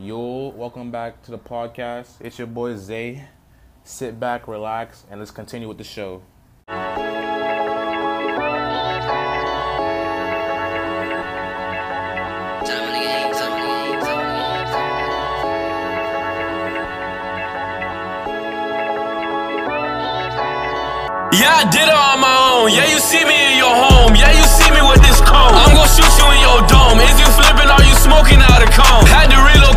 Yo, welcome back to the podcast. It's your boy Zay. Sit back, relax, and let's continue with the show. Yeah, I did it on my own. Yeah, you see me in your home. Yeah, you see me with this comb. I'm gonna shoot you in your dome. Is you flipping? Are you smoking out a comb? Had to relocate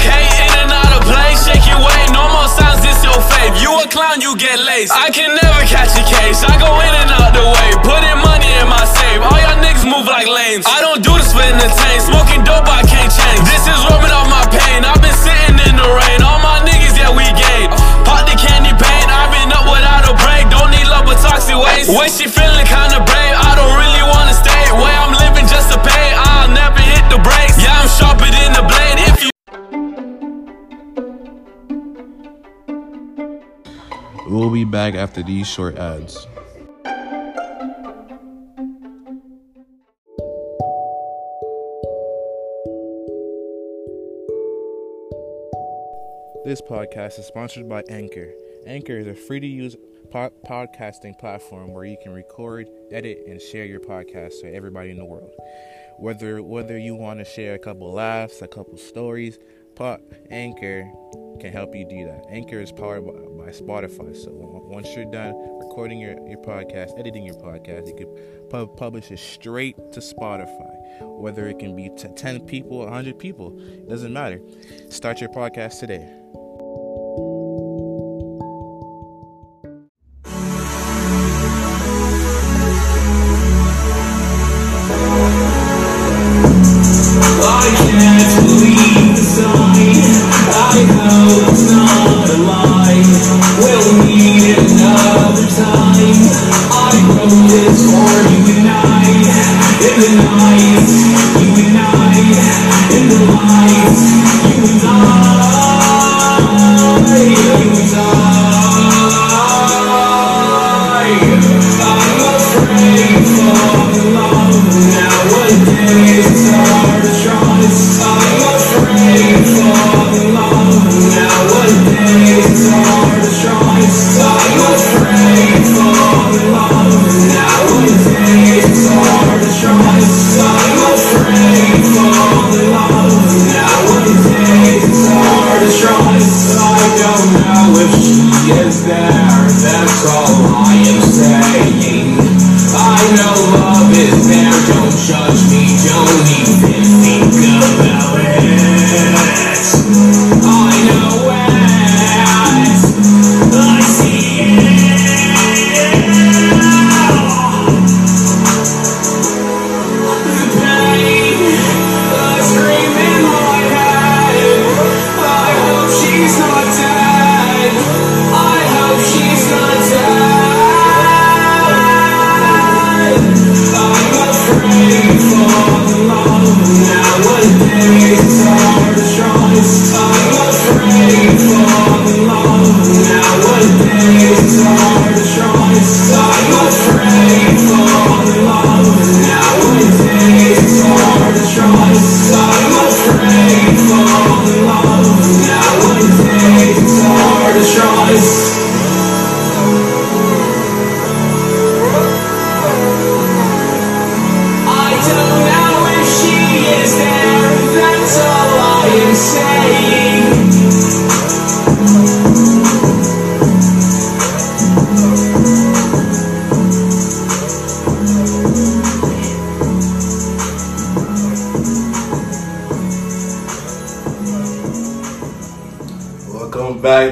in and out of place. Shake your way, no more signs, it's your fave. You a clown, you get laced. I can never catch a case. I go in and out the way, putting money in my save. All y'all niggas move like lames. I don't do this for entertain. Smoking dope, I can't change. This is rubbing off my pain. I've been sitting in the rain. All my niggas, yeah, we gay. Pop the candy paint. I've been up without a break. Don't need love but toxic waste. When she feeling kinda brave, I don't really wanna stay. Way I'm living just to pay. I'll never hit the brakes. Yeah, I'm sharper than the blade. If you We'll be back after these short ads. This podcast is sponsored by Anchor. Anchor is a free-to-use podcasting platform where you can record, edit, and share your podcast to everybody in the world. Whether you want to share a couple laughs, a couple stories, Anchor can help you do that. Anchor is powered by Spotify, so once you're done recording your podcast, editing your podcast, you can publish it straight to Spotify. Whether it can be 10 people, 100 people, it doesn't matter. Start your podcast today.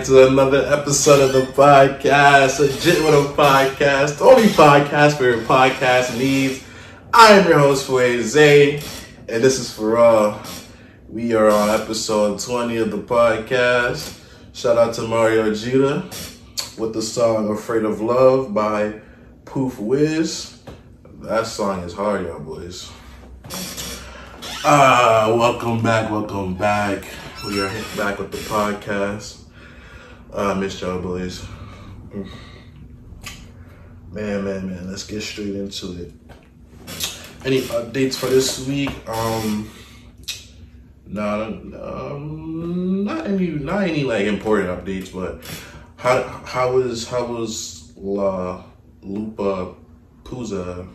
To another episode of the podcast, Legit With A Podcast, the only podcast for your podcast needs. I am your host, Fue Zay, and this is for all. We are on episode 20 of the podcast. Shout out to Mario Gina with the song Afraid of Love by Poof Wiz. That song is hard, y'all boys. Welcome back. We are back with the podcast. I missed y'all boys. Man, let's get straight into it. Any updates for this week? No, not any like important updates, but how was La Lupa Pusa?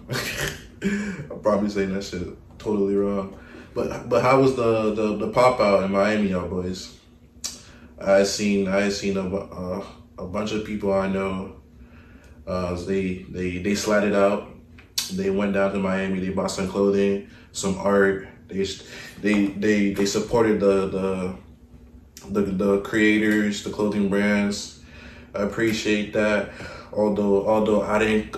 I'm probably saying that shit totally wrong. But how was the pop out in Miami, y'all boys? I seen a bunch of people I know. They slided out. They went down to Miami. They bought some clothing, some art. They supported the creators, the clothing brands. I appreciate that. Although I didn't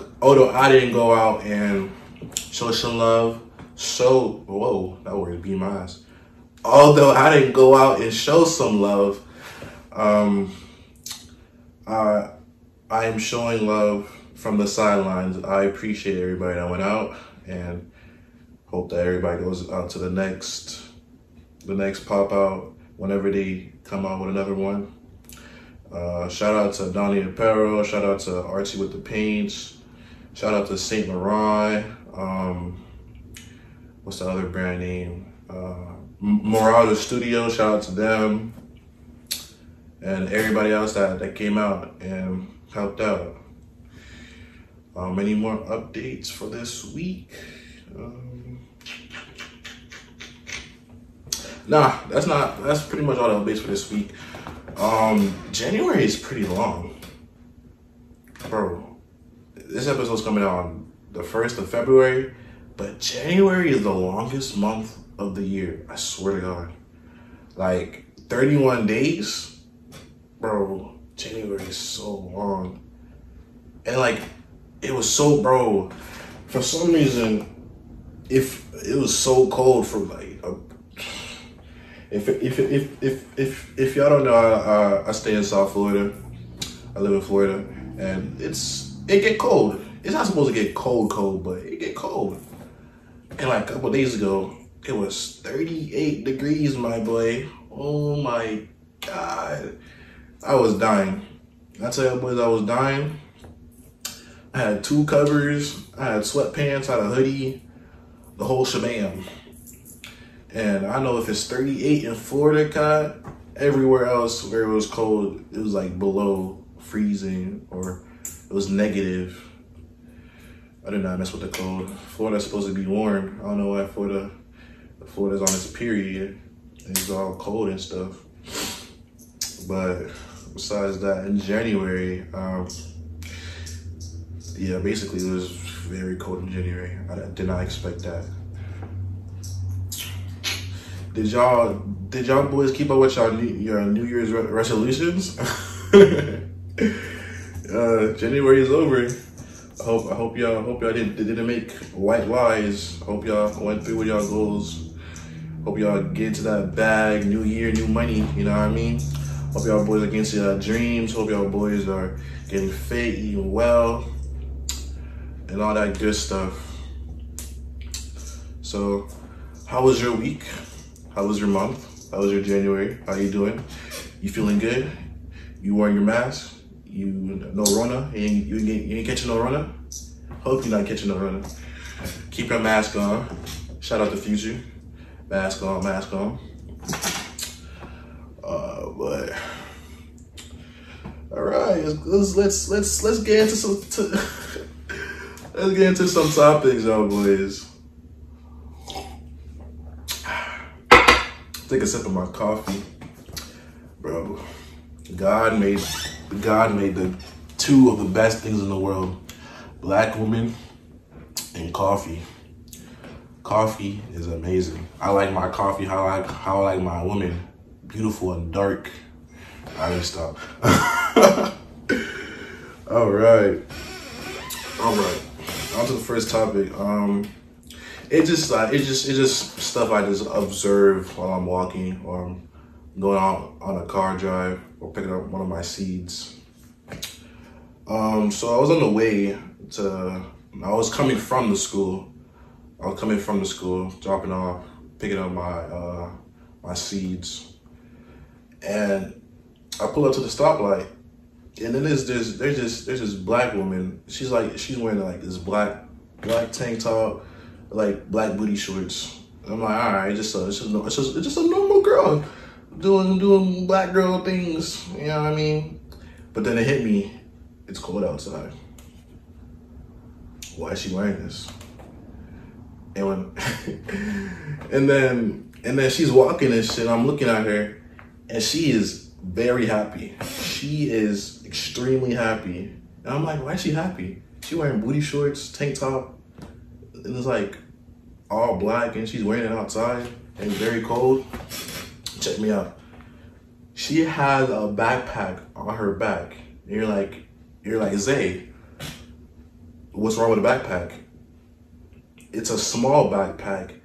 go out and show some love. So whoa, that word be my eyes. Although I didn't go out and show some love, I am showing love from the sidelines. I appreciate everybody that went out, and hope that everybody goes out to the next pop out whenever they come out with another one. Shout out to Donnie Apero. Shout out to Archie with the Paints. Shout out to Saint Moray. What's the other brand name? Morado Studio. Shout out to them and everybody else that came out and helped out. Any more updates for this week? Nah, that's pretty much all the updates for this week. January is pretty long. Bro, this episode's coming out on the 1st of February, but January is the longest month of the year. I swear to God. Like, 31 days? Bro, January is so long. And like, it was so, bro, for some reason, if it was so cold for like, if y'all don't know, I stay in South Florida. I live in Florida, and it get cold. It's not supposed to get cold, but it get cold. And like a couple days ago, it was 38 degrees, my boy. Oh my God, I was dying. I tell you, boys, I was dying. I had two covers. I had sweatpants. I had a hoodie. The whole shebang. And I know if it's 38 in Florida, God, everywhere else where it was cold, it was like below freezing or it was negative. I did not mess with the cold. Florida's supposed to be warm. I don't know why Florida's on its period. It's all cold and stuff. But besides that, in January, yeah, basically it was very cold in January. I did not expect that. Did y'all boys keep up with your New Year's resolutions? January is over. I hope y'all didn't make white lies. Hope y'all went through with y'all goals. Hope y'all get into that bag. New year, new money. You know what I mean? Hope y'all boys are getting to your dreams. Hope y'all boys are getting fit, eating well, and all that good stuff. So, how was your week? How was your month? How was your January? How you doing? You feeling good? You wearing your mask? You no Rona? You ain't catching no Rona? Hope you're not catching no Rona. Keep your mask on. Shout out to Future. Mask on, mask on. But all right, let's get into some. Let's get into some topics, y'all boys. Take a sip of my coffee, bro. God made the two of the best things in the world: black women and coffee. Coffee is amazing. I like my coffee how I like my women, beautiful and dark. I didn't stop. All right. On to the first topic. It's just stuff I just observe while I'm walking or I'm going out on a car drive or picking up one of my seeds. So I was on the way to. I was coming from the school, dropping off, picking up my my seeds, and I pull up to the stoplight. And then there's this black woman. She's wearing like this black tank top, like black booty shorts. And I'm like, all right, it's just a normal girl. doing black girl things, you know what I mean? But then it hit me, it's cold outside. Why is she wearing this? And when and then she's walking and shit, I'm looking at her, and she is very happy. She is extremely happy. And I'm like, why is she happy? She wearing booty shorts, tank top, and it's like all black, and she's wearing it outside and very cold. Check me out. She has a backpack on her back. And you're like, Zay, what's wrong with a backpack? It's a small backpack,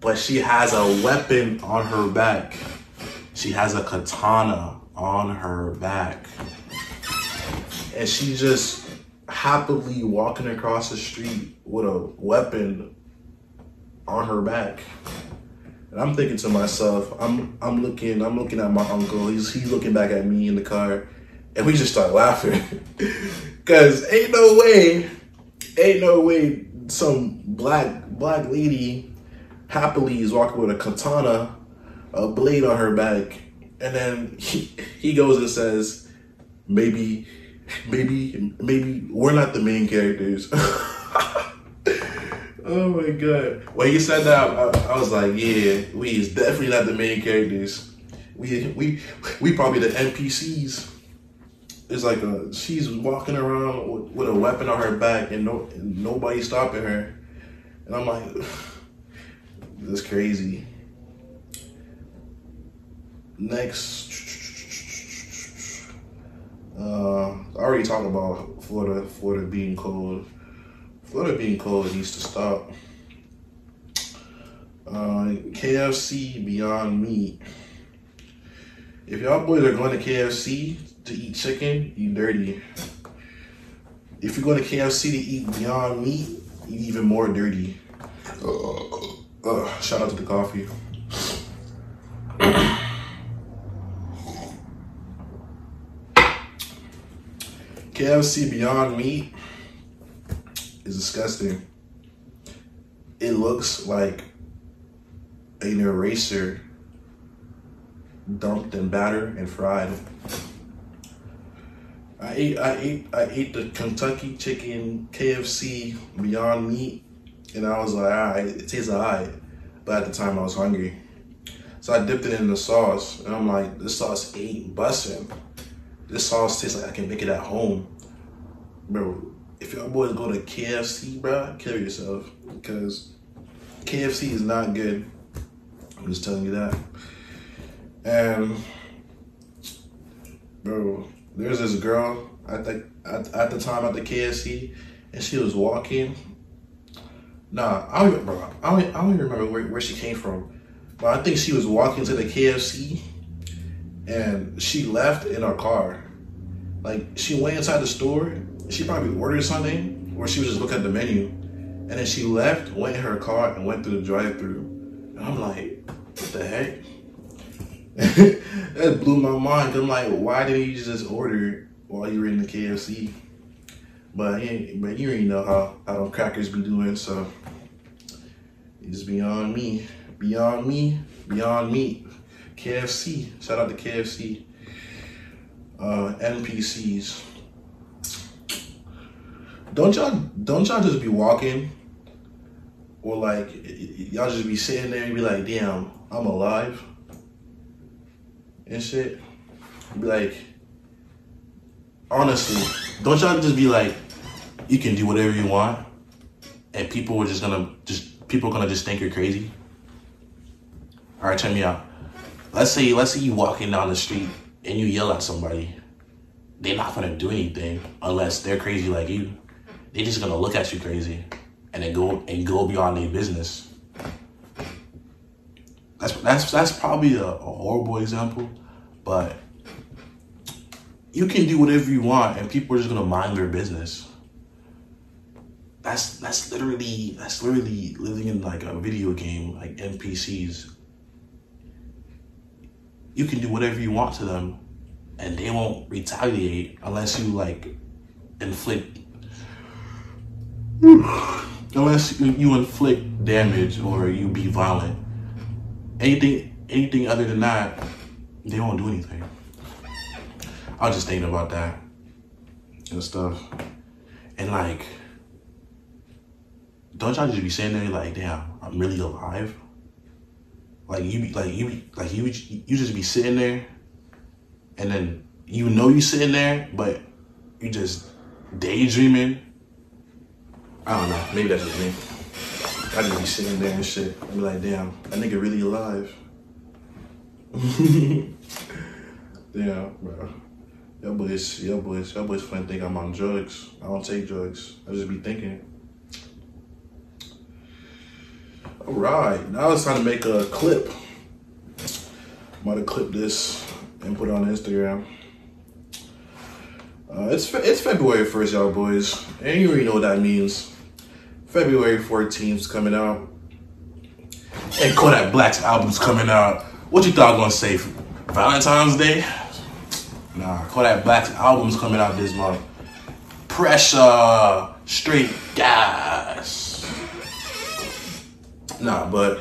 but she has a weapon on her back. She has a katana on her back. And she just happily walking across the street with a weapon on her back. And I'm thinking to myself, I'm looking at my uncle, he's looking back at me in the car, and we just start laughing. Cause ain't no way some black lady happily is walking with a katana, a blade on her back, and then he goes and says, maybe we're not the main characters. Oh my God. When he said that, I was like, yeah, we is definitely not the main characters. We probably the NPCs. It's like she's walking around with a weapon on her back and nobody stopping her. And I'm like, that's crazy. Next, I already talked about Florida being cold. Florida being cold needs to stop. KFC Beyond Meat. If y'all boys are going to KFC to eat chicken, you dirty. If you're going to KFC to eat Beyond Meat, you even more dirty. Shout out to the coffee. KFC Beyond Meat is disgusting. It looks like an eraser dumped in batter and fried. I ate the Kentucky Chicken KFC Beyond Meat, and I was like, alright, it tastes alright. But at the time I was hungry, so I dipped it in the sauce, and I'm like, this sauce ain't busting. This sauce tastes like I can make it at home, bro. If y'all boys go to KFC, bro, kill yourself, because KFC is not good. I'm just telling you that. And bro, there's this girl at the time at the KFC, and she was walking. Nah, I don't even remember where she came from, but I think she was walking to the KFC, and she left in her car. Like, she went inside the store. She probably ordered something, or she was just looking at the menu, and then she left, went in her car, and went through the drive-through. And I'm like, what the heck? That blew my mind. I'm like, why didn't you just order while you were in the KFC? But you already know how them crackers be doing, so it's Beyond Me, Beyond Me, Beyond Meat, KFC. Shout out to KFC. NPCs. Don't y'all just be walking, or like y'all just be sitting there and be like, damn, I'm alive and shit. Be like, honestly, don't y'all just be like, you can do whatever you want, and people are just gonna think you're crazy. All right, check me out. Let's say you walking down the street and you yell at somebody. They're not gonna do anything unless they're crazy like you. They're just gonna look at you crazy and then go beyond their business. That's probably a horrible example, but you can do whatever you want and people are just gonna mind their business. That's literally living in like a video game, like NPCs. You can do whatever you want to them and they won't retaliate unless you like inflict damage or you be violent. Anything other than that, They don't do anything. I was just thinking about that and stuff. And like, don't y'all just be sitting there like, damn, I'm really alive? Like you just be sitting there, and then you know you sitting there, but you just daydreaming. I don't know, maybe that's just me. I just be sitting there and shit. I be like, damn, that nigga really alive. Yeah, bro. Y'all boys finna think I'm on drugs. I don't take drugs. I just be thinking. All right, now it's time to make a clip. I'm about to clip this and put it on Instagram. It's February 1st, y'all boys. And you already know what that means. February 14th's coming out. And Kodak Black's album's coming out. What you thought I was gonna say? Valentine's Day? Nah, Kodak Black's album's coming out this month. Pressure, straight guys. Nah, but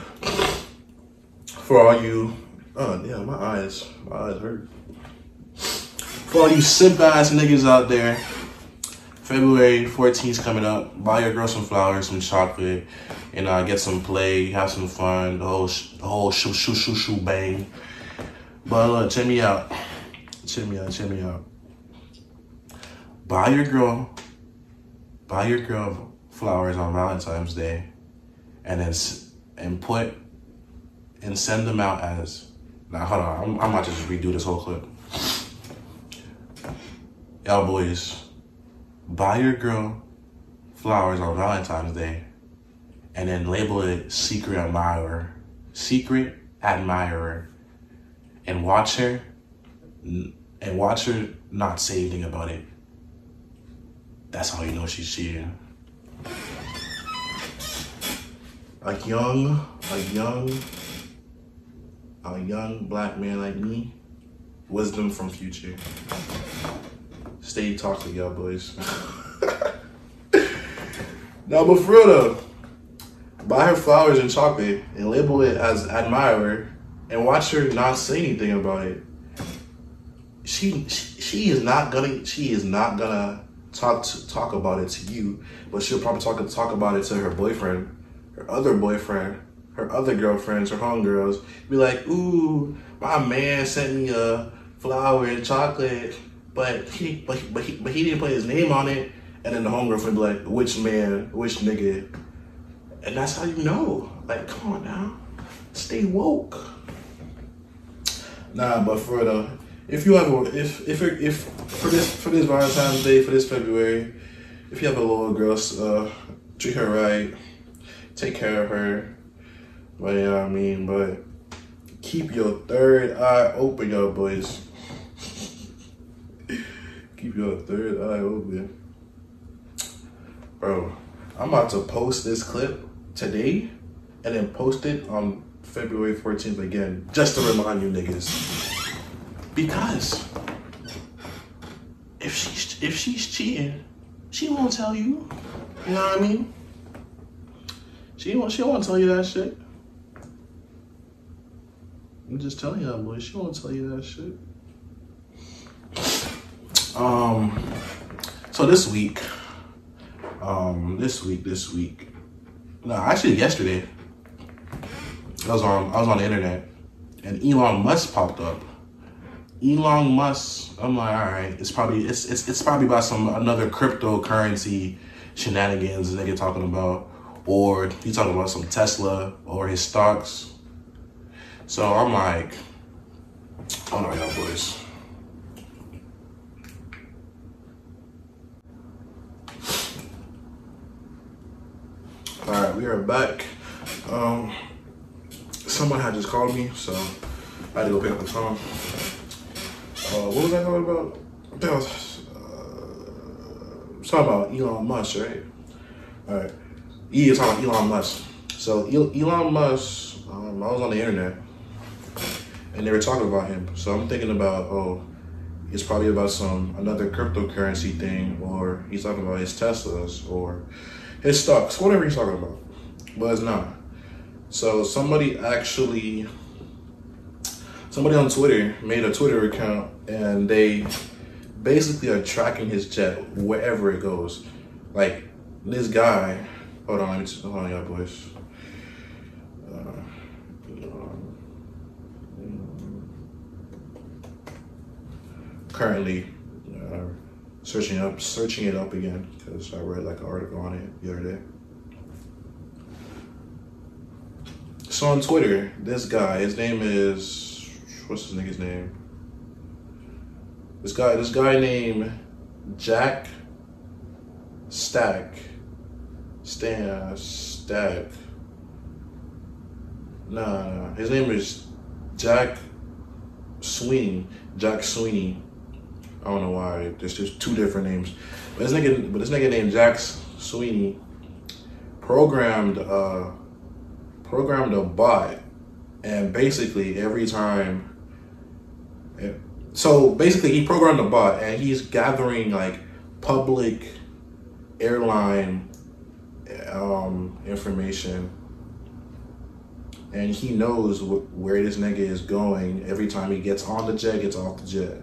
for all you, oh yeah, my eyes hurt. For all you simp ass niggas out there, February 14th's coming up. Buy your girl some flowers, some chocolate, and get some play, have some fun, the whole shoo bang. But look, check me out. Buy your girl flowers on Valentine's Day, and then send them out as. Now hold on, I'm about to just redo this whole clip. Y'all boys, buy your girl flowers on Valentine's Day, and then label it secret admirer, and watch her not say anything about it. That's how you know she's cheating. A young black man like me, wisdom from Future. Stay toxic, y'all boys. Now, but for real though, buy her flowers and chocolate and label it as admirer and watch her not say anything about it. She is not gonna talk about it to you, but she'll probably talk about it to her boyfriend, her other boyfriend, her other girlfriends, her homegirls. Be like, ooh, my man sent me a flower and chocolate, but he didn't put his name on it. And then the homegirl would be like, which man, which nigga? And that's how you know. Like, come on now, stay woke. Nah, but for the if for this Valentine's Day, for this February, if you have a little girl, treat her right. Take care of her, but you know what I mean? But keep your third eye open, y'all boys. Keep your third eye open. Bro, I'm about to post this clip today and then post it on February 14th again, just to remind you niggas. Because if she's cheating, she won't tell you. You know what I mean? She won't tell you that shit. I'm just telling you that, boy. She won't tell you that shit. So this week. No, actually yesterday. I was on the internet, and Elon Musk popped up. Elon Musk. I'm like, all right, it's probably about some another cryptocurrency shenanigans nigga talking about. Or he's talking about some Tesla or his stocks. So I'm like, oh no, y'all boys. All right, we are back. Someone had just called me, so I had to go pick up the phone. What was I talking about? I think I was talking about Elon Musk, right? All right. Yeah, it's on Elon Musk. So Elon Musk, I was on the internet, and they were talking about him. So I'm thinking about, oh, it's probably about some another cryptocurrency thing, or he's talking about his Teslas or his stocks, whatever he's talking about. But it's not. So somebody actually, somebody on Twitter made a Twitter account, and they basically are tracking his jet wherever it goes. Like, this guy, hold on, hold on, y'all boys. Currently searching it up again, because I read like an article on it the other day. So on Twitter, this guy, his name is, what's this nigga's name? This guy named Jack Stack. Nah, his name is Jack Sweeney. I don't know why. There's just two different names. But this nigga named Jack Sweeney programmed a bot, and basically every time. So basically, he programmed a bot, and he's gathering like public airline information, and he knows where this nigga is going every time he gets on the jet, gets off the jet.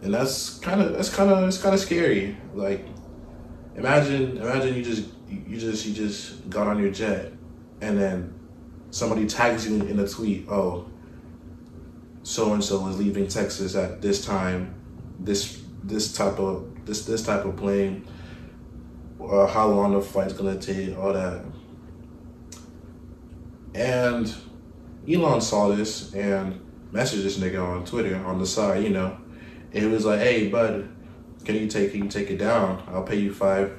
And that's kind of scary. Like, imagine you just got on your jet, and then somebody tags you in a tweet. Oh, so and so is leaving Texas at this time, this type of plane. How long the flight's gonna take? All that. And Elon saw this and messaged this nigga on Twitter on the side, you know. It was like, hey, bud, can you take it down? I'll pay you five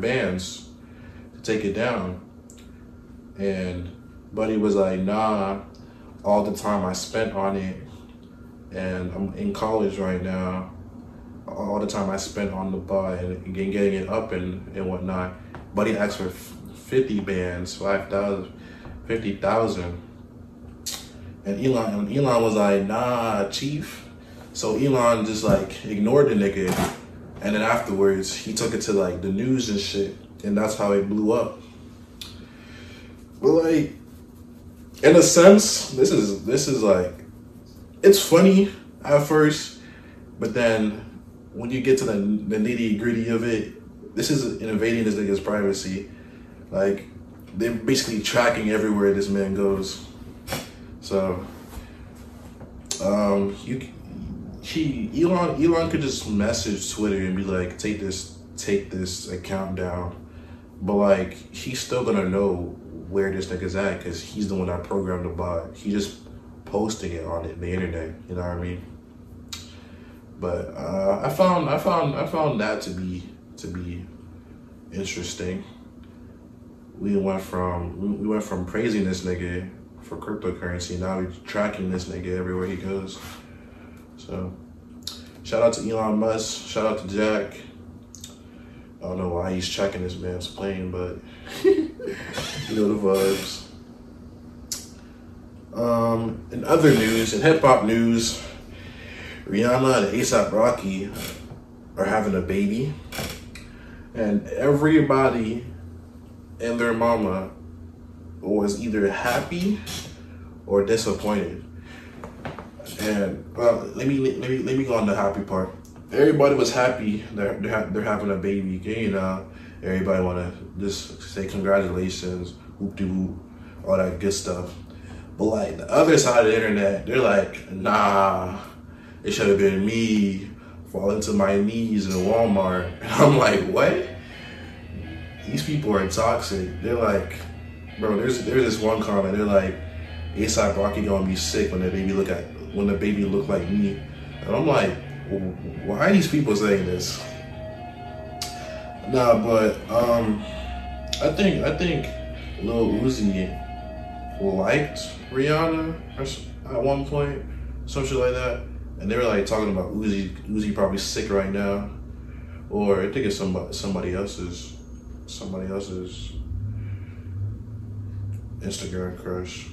bands to take it down. And buddy was like, nah, all the time I spent on it, and I'm in college right now, all the time I spent on the bot and getting it up and whatnot. Buddy asked for 50 bands, 50,000. And Elon was like, nah, chief. So Elon just like ignored the nigga, and then afterwards he took it to like the news and shit, and that's how it blew up. But like, in a sense, this is like, it's funny at first, but then when you get to the nitty gritty of it, this is invading this nigga's privacy. Like, they're basically tracking everywhere this man goes. So Elon could just message Twitter and be like, take this account down, but like, he's still gonna know where this nigga's at, because he's the one that programmed the bot. He just posting it on the internet, you know what I mean? But I found that to be interesting. We went from praising this nigga for cryptocurrency, now we're tracking this nigga everywhere he goes. So, shout out to Elon Musk, shout out to Jack. I don't know why he's tracking this man's plane, but you know the vibes. In other news, in hip-hop news, Rihanna and A$AP Rocky are having a baby. And everybody and their mama was either happy or disappointed. And let me go on the happy part. Everybody was happy that they're having a baby. You know, everybody wanna just say congratulations, whoop de whoop, all that good stuff. But like, the other side of the internet, they're like, nah, it should have been me falling to my knees in Walmart. And I'm like, what? These people are toxic. They're like, bro, there's this one comment. They're like, A$AP Rocky gonna be sick when the baby looked like me. And I'm like, why are these people saying this? Nah, but I think Lil Uzi liked Rihanna at one point, some shit like that, and they were like talking about Uzi probably sick right now, or I think it's somebody else's Instagram crush.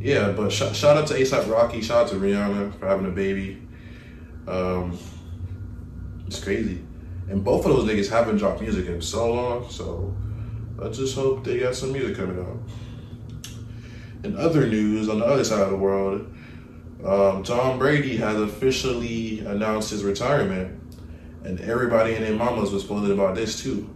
Yeah, but shout out to A$AP Rocky, shout out to Rihanna for having a baby. It's crazy. And both of those niggas haven't dropped music in so long, so I just hope they got some music coming out. In other news, on the other side of the world, Tom Brady has officially announced his retirement, and everybody and their mamas was posting about this too.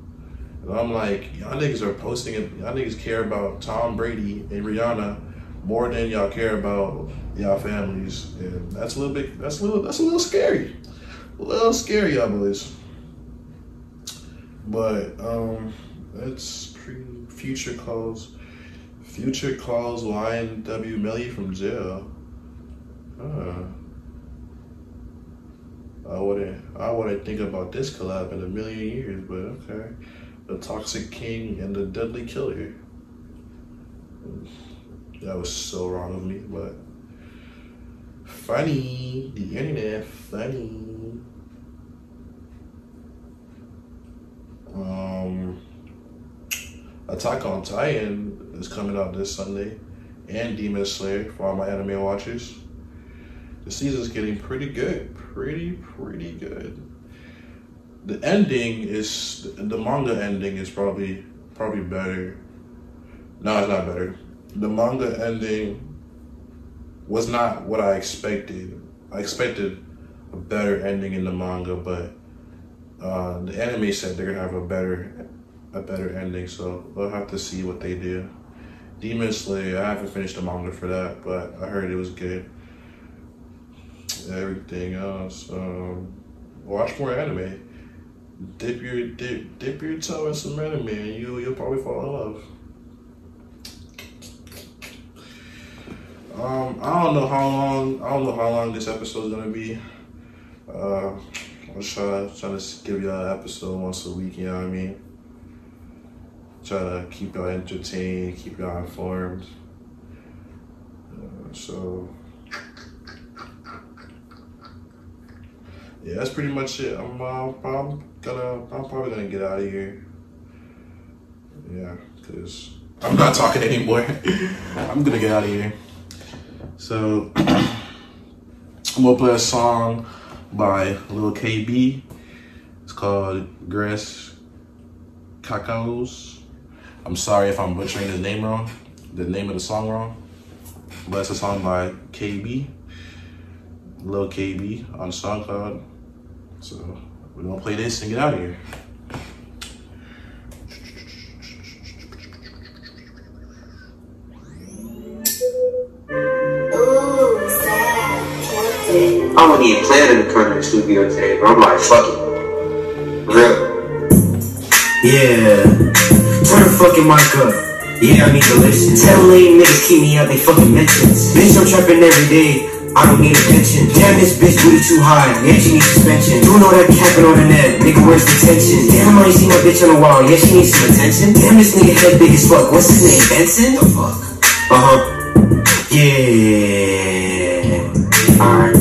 And I'm like, y'all niggas are posting it. Y'all niggas care about Tom Brady and Rihanna more than y'all care about y'all families, and that's a little bit. That's a little scary. A little scary, y'all boys. But that's Future calls. Future calls YNW Melly from jail. I wouldn't think about this collab in a million years, but okay. The Toxic King and the Deadly Killer. That was so wrong of me, but funny. The internet funny. Attack on Titan is coming out this Sunday, and Demon Slayer for all my anime watchers. The season's getting pretty good, pretty good. The ending is, the manga ending is probably better. No, it's not better. The manga ending was not what I expected. I expected a better ending in the manga, but the anime said they're gonna have a better ending, so we'll have to see what they do. Demon Slayer, I haven't finished the manga for that, but I heard it was good. Everything else, watch more anime. Dip your toe in some anime, and you'll probably fall in love. I don't know how long this episode's gonna be. I'm trying to give y'all an episode once a week. You know what I mean? Try to keep y'all entertained, keep y'all informed. So yeah, that's pretty much it. I'm probably gonna get out of here. Yeah, cause I'm not talking anymore. I'm gonna get out of here. So I'm gonna play a song by Lil KB. It's called Grass Cacos. I'm sorry if I'm butchering his name wrong, the name of the song wrong, but it's a song by KB, Lil KB on SoundCloud. So we're gonna play this and get out of here. I don't need a plan in the current studio today, but I'm like, fuck it. Real. Yeah. Turn the fucking mic up. Yeah, I need to listen. Tell lame niggas keep me out they fucking mentions. Bitch, I'm trapping every day. I don't need a pension. Damn, this bitch booty too high. Yeah, she needs suspension. Doing all that capping on the net. Nigga, where's the tension? Damn, I ain't seen that bitch in a while. Yeah, she needs some attention. Damn, this nigga head big as fuck. What's his name? Benson? The fuck? Yeah. Alright.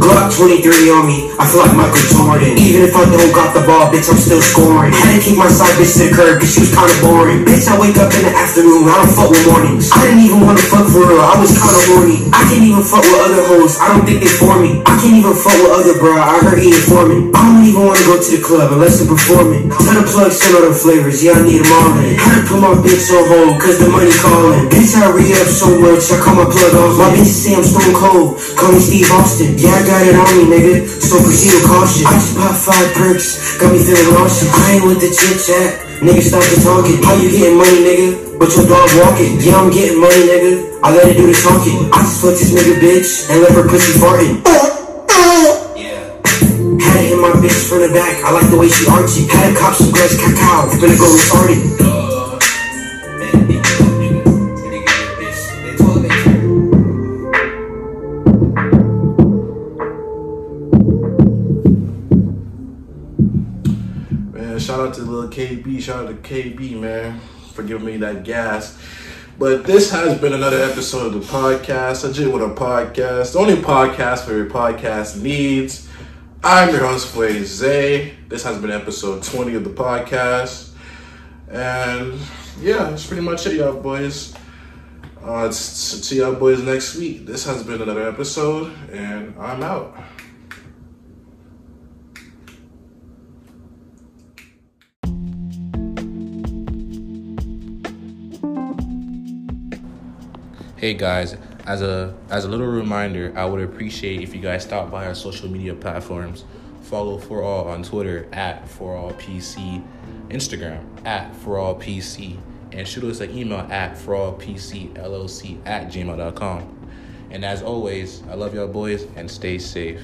Glock 23 on me, I feel like Michael Jordan. Even if I don't got the ball, bitch, I'm still scoring. Had to keep my side bitch to the curb, cause she was kinda boring. Bitch, I wake up in the afternoon, I don't fuck with mornings. I didn't even wanna fuck for real, I was kinda horny. I can't even fuck with other hoes, I don't think they for me. I can't even fuck with other bra, I heard Ian Foreman. I don't even wanna go to the club unless they're performing. Tell the plug, send all them flavors, yeah, I need them all in. Had to put my bitch on hold, cause the money calling. Bitch, I re-up so much, I call my plug off. My bitch say I'm stone cold, call me Steve Austin. Yeah, I got it on me, nigga, so proceed with caution. I just bought 5 perks, got me feeling nauseous. I ain't with the chit chat, nigga, stop the talking. How you getting money, nigga, but your dog walking? Yeah, I'm getting money, nigga, I let it do the talking. I just fuck this nigga, bitch, and let her pussy farting. Yeah. Had to hit my bitch from the back, I like the way she arching. Had to cop some grass cacao, finna go retarded. Shout out to Lil KB, shout out to KB, man, for giving me that gas. But this has been another episode of the podcast. Legit with a podcast, the only podcast for your podcast needs. I'm your host, Fway Zay. This has been episode 20 of the podcast. And yeah, that's pretty much it, y'all boys. See y'all boys next week. This has been another episode, and I'm out. Hey guys, as a little reminder, I would appreciate if you guys stop by our social media platforms. Follow For All on Twitter @ForAllPC, Instagram @ForAllPC, and shoot us an email at forallpcLLC@gmail.com. And as always, I love y'all boys and stay safe.